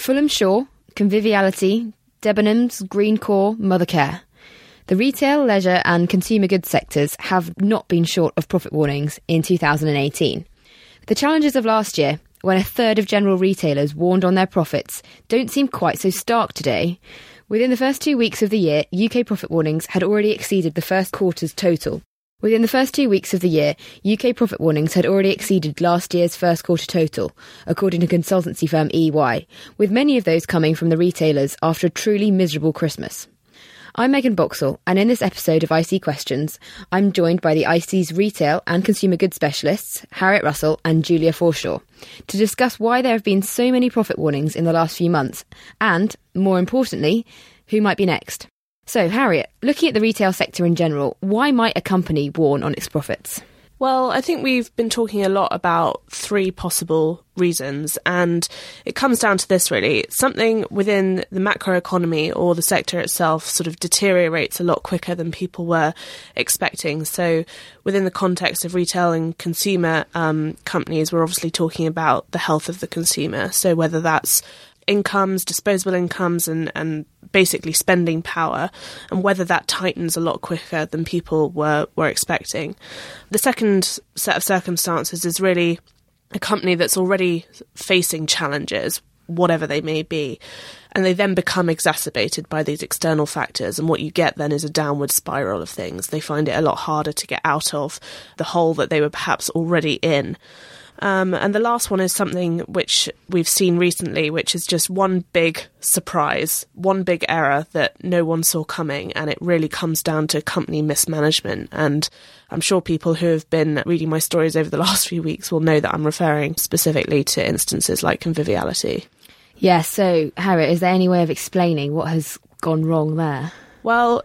Fulham Shore, Conviviality, Debenhams, Greencore, Mothercare. The retail, leisure and consumer goods sectors have not been short of profit warnings in 2018. The challenges of last year, when a third of general retailers warned on their profits, don't seem quite so stark today. Within the first 2 weeks of the year, UK profit warnings had already exceeded the first quarter's total. Within the first 2 weeks of the year, UK profit warnings had already exceeded last year's first quarter total, according to consultancy firm EY, with many of those coming from the retailers after a truly miserable Christmas. I'm Megan Boxall, and in this episode of IC Questions, I'm joined by the IC's retail and consumer goods specialists, Harriet Russell and Julia Forshaw, to discuss why there have been so many profit warnings in the last few months, and, more importantly, who might be next. So, Harriet, looking at the retail sector in general, why might a company warn on its profits? Well, I think we've been talking a lot about three possible reasons, and it comes down to this really. Something within the macroeconomy or the sector itself sort of deteriorates a lot quicker than people were expecting. So within the context of retail and consumer companies, we're obviously talking about the health of the consumer. So whether that's incomes, disposable incomes and basically spending power, and whether that tightens a lot quicker than people were expecting. The second set of circumstances is really a company that's already facing challenges, whatever they may be, and they then become exacerbated by these external factors, and what you get then is a downward spiral of things. They find it a lot harder to get out of the hole that they were perhaps already in. And the last one is something which we've seen recently, which is just one big surprise, one big error that no one saw coming. And it really comes down to company mismanagement. And I'm sure people who have been reading my stories over the last few weeks will know that I'm referring specifically to instances like Conviviality. Yeah. So, Harriet, is there any way of explaining what has gone wrong there? Well,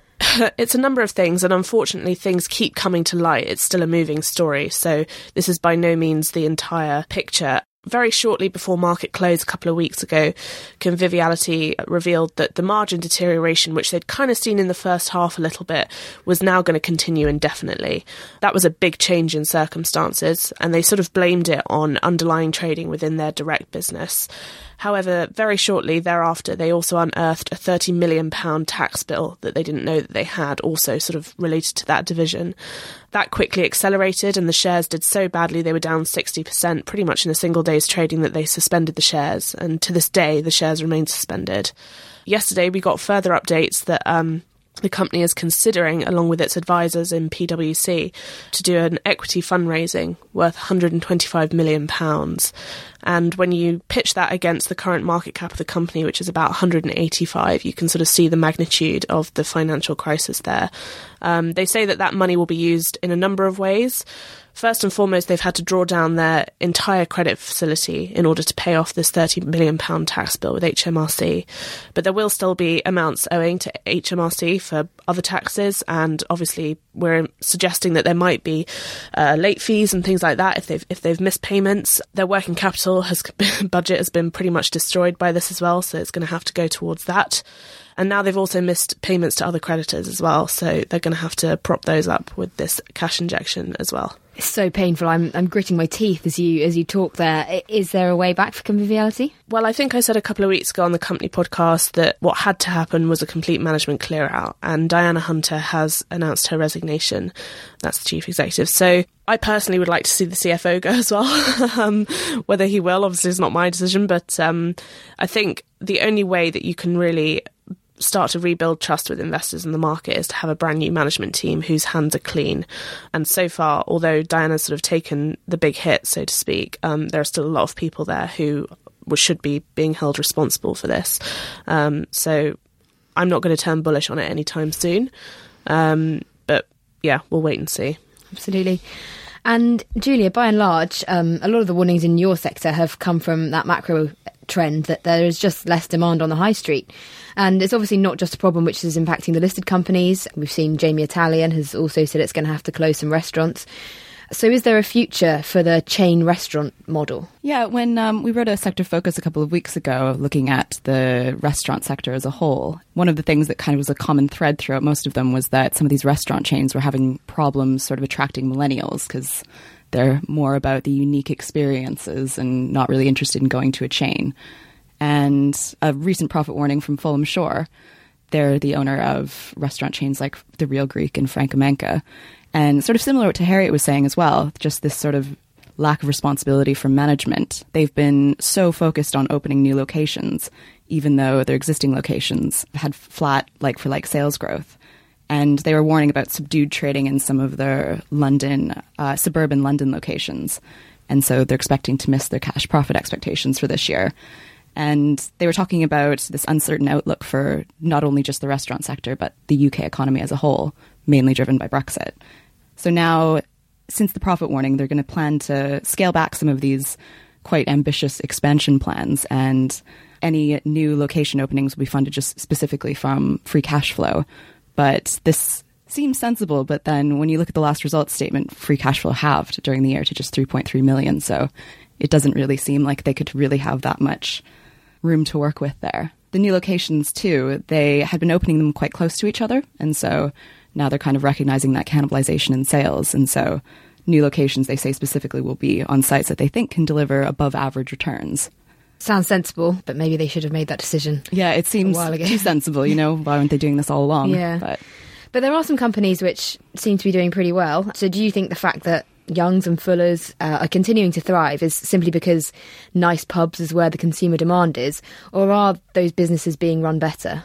it's a number of things, and unfortunately things keep coming to light. It's still a moving story, so this is by no means the entire picture. Very shortly before market close a couple of weeks ago, Conviviality revealed that the margin deterioration, which they'd kind of seen in the first half a little bit, was now going to continue indefinitely. That was a big change in circumstances, and they sort of blamed it on underlying trading within their direct business. However, very shortly thereafter, they also unearthed a £30 million tax bill that they didn't know that they had, also sort of related to that division. That quickly accelerated, and the shares did so badly they were down 60%, pretty much in a single day's trading, that they suspended the shares. And to this day, the shares remain suspended. Yesterday, we got further updates that the company is considering, along with its advisors in PwC, to do an equity fundraising worth £125 million. And when you pitch that against the current market cap of the company, which is about 185, you can sort of see the magnitude of the financial crisis there. They say that money will be used in a number of ways. First and foremost, they've had to draw down their entire credit facility in order to pay off this £30 million tax bill with HMRC. But there will still be amounts owing to HMRC for other taxes. And obviously, we're suggesting that there might be late fees and things like that if they've missed payments. Their working capital budget has been pretty much destroyed by this as well. So it's going to have to go towards that. And now they've also missed payments to other creditors as well. So they're going to have to prop those up with this cash injection as well. It's so painful. I'm gritting my teeth as you talk there. Is there a way back for Conviviality? Well, I think I said a couple of weeks ago on the company podcast that what had to happen was a complete management clear out. And Diana Hunter has announced her resignation. That's the chief executive. So I personally would like to see the CFO go as well. Whether he will, obviously, is not my decision. But I think the only way that you can really start to rebuild trust with investors in the market is to have a brand new management team whose hands are clean. And so far, although Diana's sort of taken the big hit, so to speak, there are still a lot of people there who should be being held responsible for this. So I'm not going to turn bullish on it anytime soon. But yeah, we'll wait and see. Absolutely. And Julia, by and large, a lot of the warnings in your sector have come from that macro trend that there is just less demand on the high street. And it's obviously not just a problem which is impacting the listed companies. We've seen Jamie Italian has also said it's going to have to close some restaurants. So is there a future for the chain restaurant model? Yeah, when we wrote a sector focus a couple of weeks ago looking at the restaurant sector as a whole, one of the things that kind of was a common thread throughout most of them was that some of these restaurant chains were having problems sort of attracting millennials because they're more about the unique experiences and not really interested in going to a chain. and a recent profit warning from Fulham Shore. They're the owner of restaurant chains like The Real Greek and Frankomenka. And sort of similar to Harriet was saying as well, just this sort of lack of responsibility from management. They've been so focused on opening new locations, even though their existing locations had flat like-for-like sales growth. And they were warning about subdued trading in some of their London, suburban London locations. And so they're expecting to miss their cash profit expectations for this year. And they were talking about this uncertain outlook for not only just the restaurant sector, but the UK economy as a whole, mainly driven by Brexit. So now, since the profit warning, they're going to plan to scale back some of these quite ambitious expansion plans, and any new location openings will be funded just specifically from free cash flow. But this seems sensible, but then when you look at the last results statement, free cash flow halved during the year to just 3.3 million. So it doesn't really seem like they could really have that much room to work with there. The new locations too, they had been opening them quite close to each other. And so now they're kind of recognizing that cannibalization in sales. And so new locations, they say specifically, will be on sites that they think can deliver above average returns. Sounds sensible, but maybe they should have made that decision. Yeah, it seems too sensible, you know, why aren't they doing this all along? Yeah. But there are some companies which seem to be doing pretty well. So do you think the fact that Young's and Fuller's are continuing to thrive is simply because nice pubs is where the consumer demand is, or are those businesses being run better?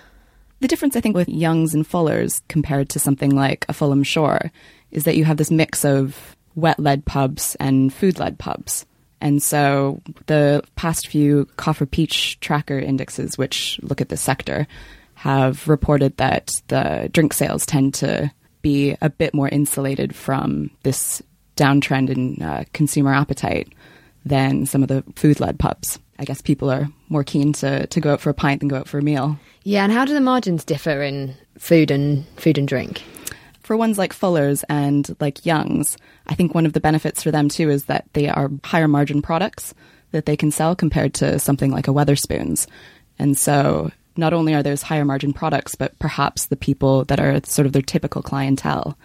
The difference, I think, with Young's and Fuller's compared to something like a Fulham Shore is that you have this mix of wet-led pubs and food-led pubs. And so the past few Coffer Peach tracker indexes, which look at this sector, have reported that the drink sales tend to be a bit more insulated from this downtrend in consumer appetite than some of the food-led pubs. I guess people are more keen to go out for a pint than go out for a meal. Yeah, and how do the margins differ in food and drink? For ones like Fuller's and like Young's, I think one of the benefits for them too is that they are higher margin products that they can sell compared to something like a Wetherspoon's. And so not only are those higher margin products, but perhaps the people that are sort of their typical clientele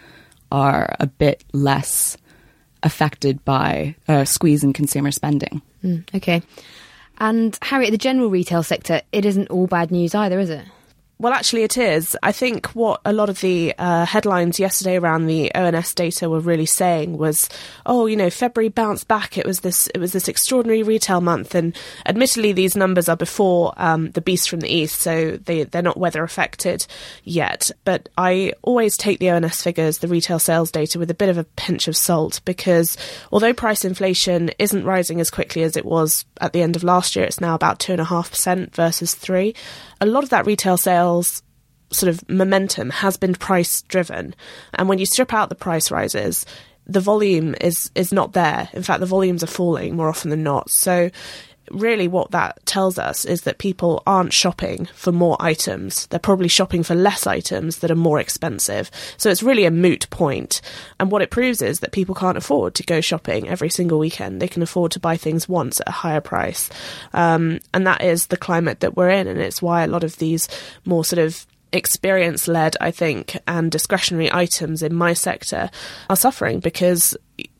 are a bit less affected by a squeeze in consumer spending. Okay. And Harriet, the general retail sector, it isn't all bad news either, is it? Well, actually it is. I think what a lot of the headlines yesterday around the ONS data were really saying was, February bounced back. It was this extraordinary retail month. And admittedly, these numbers are before the beast from the east, so they're not weather affected yet. But I always take the ONS figures, the retail sales data, with a bit of a pinch of salt, because although price inflation isn't rising as quickly as it was at the end of last year, it's now about 2.5% versus 3%. A lot of that retail sales sort of momentum has been price driven. And when you strip out the price rises, the volume is not there. In fact, the volumes are falling more often than not. So really what that tells us is that people aren't shopping for more items. They're probably shopping for less items that are more expensive. So it's really a moot point. And what it proves is that people can't afford to go shopping every single weekend. They can afford to buy things once at a higher price. And that is the climate that we're in. And it's why a lot of these more sort of experience-led, I think, and discretionary items in my sector are suffering, because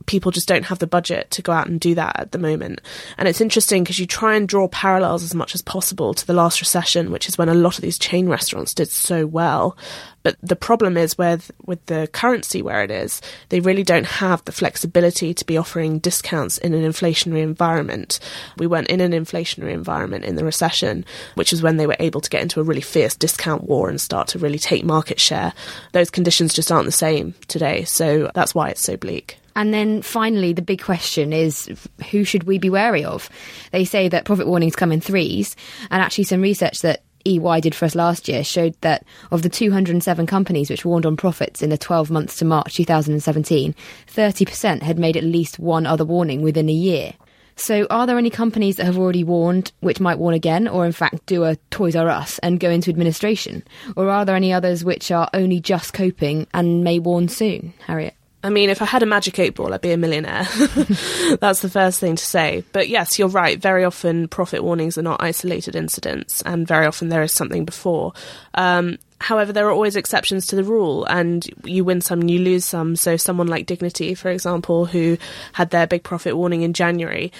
people just don't have the budget to go out and do that at the moment. And it's interesting because you try and draw parallels as much as possible to the last recession, which is when a lot of these chain restaurants did so well. But the problem is with the currency where it is, they really don't have the flexibility to be offering discounts in an inflationary environment. We weren't in an inflationary environment in the recession, which is when they were able to get into a really fierce discount war and start to really take market share. Those conditions just aren't the same today. So that's why it's so bleak. And then finally, the big question is, who should we be wary of? They say that profit warnings come in threes, and actually some research that EY did for us last year showed that of the 207 companies which warned on profits in the 12 months to March 2017, 30% had made at least one other warning within a year. So are there any companies that have already warned which might warn again, or in fact do a Toys R Us and go into administration? Or are there any others which are only just coping and may warn soon, Harriet? I mean, if I had a magic 8 ball, I'd be a millionaire. That's the first thing to say. But yes, you're right. Very often profit warnings are not isolated incidents, and very often there is something before. However, there are always exceptions to the rule, and you win some and you lose some. So someone like Dignity, for example, who had their big profit warning in January,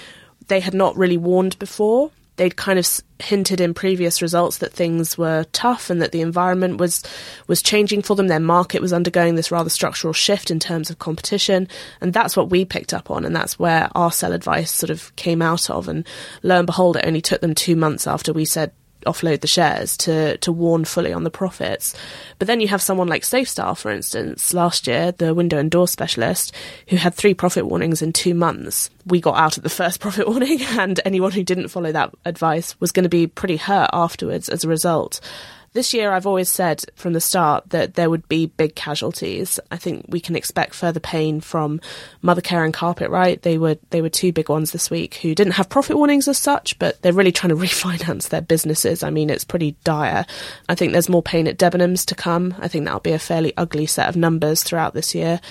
they had not really warned before. they'd kind of hinted in previous results that things were tough and that the environment was changing for them. Their market was undergoing this rather structural shift in terms of competition, and that's what we picked up on, and that's where our sell advice sort of came out of. And lo and behold, it only took them 2 months after we said offload the shares to warn fully on the profits. But then you have someone like Safestyle, for instance, last year, the window and door specialist, who had 3 profit warnings in 2 months. We got out at the first profit warning, and anyone who didn't follow that advice was going to be pretty hurt afterwards as a result. This year, I've always said from the start that there would be big casualties. I think we can expect further pain from Mothercare and Carpetright. They were 2 big ones this week who didn't have profit warnings as such, but they're really trying to refinance their businesses. I mean, it's pretty dire. I think there's more pain at Debenhams to come. I think that'll be a fairly ugly set of numbers throughout this year.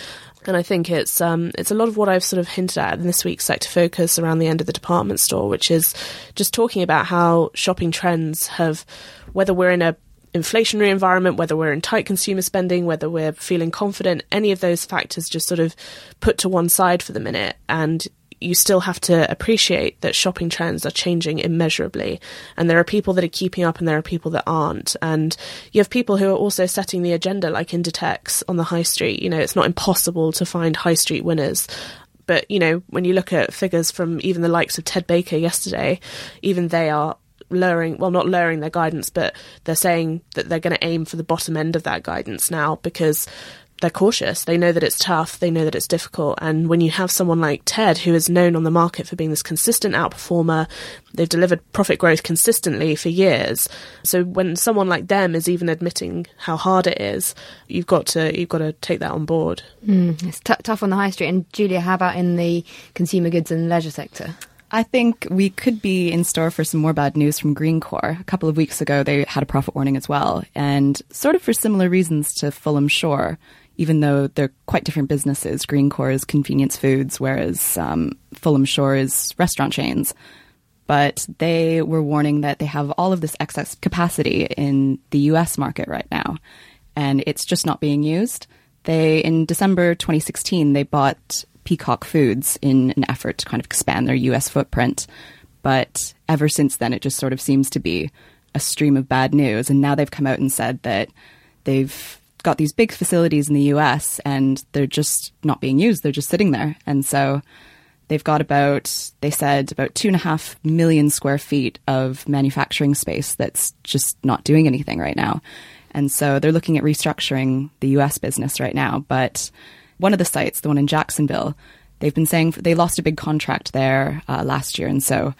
And I think it's a lot of what I've sort of hinted at in this week's Sector Focus around the end of the department store, which is just talking about how shopping trends have, whether we're in a inflationary environment, whether we're in tight consumer spending, whether we're feeling confident, any of those factors just sort of put to one side for the minute, and you still have to appreciate that shopping trends are changing immeasurably, and there are people that are keeping up and there are people that aren't. And you have people who are also setting the agenda, like Inditex on the high street. You know, it's not impossible to find high street winners. But, you know, when you look at figures from even the likes of Ted Baker yesterday, even they are not lowering their guidance, but they're saying that they're going to aim for the bottom end of that guidance now because they're cautious. They know that it's tough. They know that it's difficult. And when you have someone like Ted, who is known on the market for being this consistent outperformer, they've delivered profit growth consistently for years. So when someone like them is even admitting how hard it is, you've got to take that on board. It's tough on the high street. And Julia, how about in the consumer goods and leisure sector? I think we could be in store for some more bad news from Greencore. A couple of weeks ago, they had a profit warning as well, and sort of for similar reasons to Fulham Shore, even though they're quite different businesses. Greencore is convenience foods, whereas Fulham Shore is restaurant chains. But they were warning that they have all of this excess capacity in the US market right now, and it's just not being used. In December 2016, they bought Peacock Foods in an effort to kind of expand their US footprint. But ever since then, it just sort of seems to be a stream of bad news. And now they've come out and said that they've got these big facilities in the US and they're just not being used. They're just sitting there. And so they've got about 2.5 million square feet of manufacturing space that's just not doing anything right now. And so they're looking at restructuring the US business right now. But one of the sites, the one in Jacksonville, they've been saying they lost a big contract there last year. And so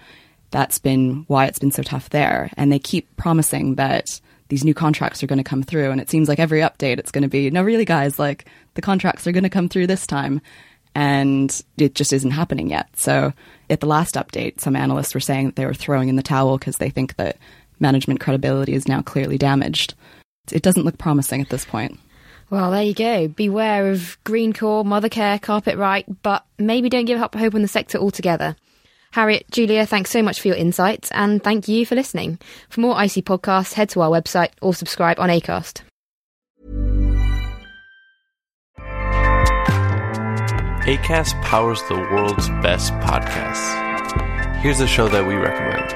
that's been why it's been so tough there. And they keep promising that these new contracts are going to come through. And it seems like every update it's going to be, no, really, guys, like the contracts are going to come through this time. And it just isn't happening yet. So at the last update, some analysts were saying that they were throwing in the towel because they think that management credibility is now clearly damaged. It doesn't look promising at this point. Well, there you go. Beware of Greencore, Mothercare, Carpetright, but maybe don't give up hope on the sector altogether. Harriet, Julia, thanks so much for your insights, and thank you for listening. For more IC podcasts, head to our website or subscribe on Acast. Acast powers the world's best podcasts. Here's a show that we recommend.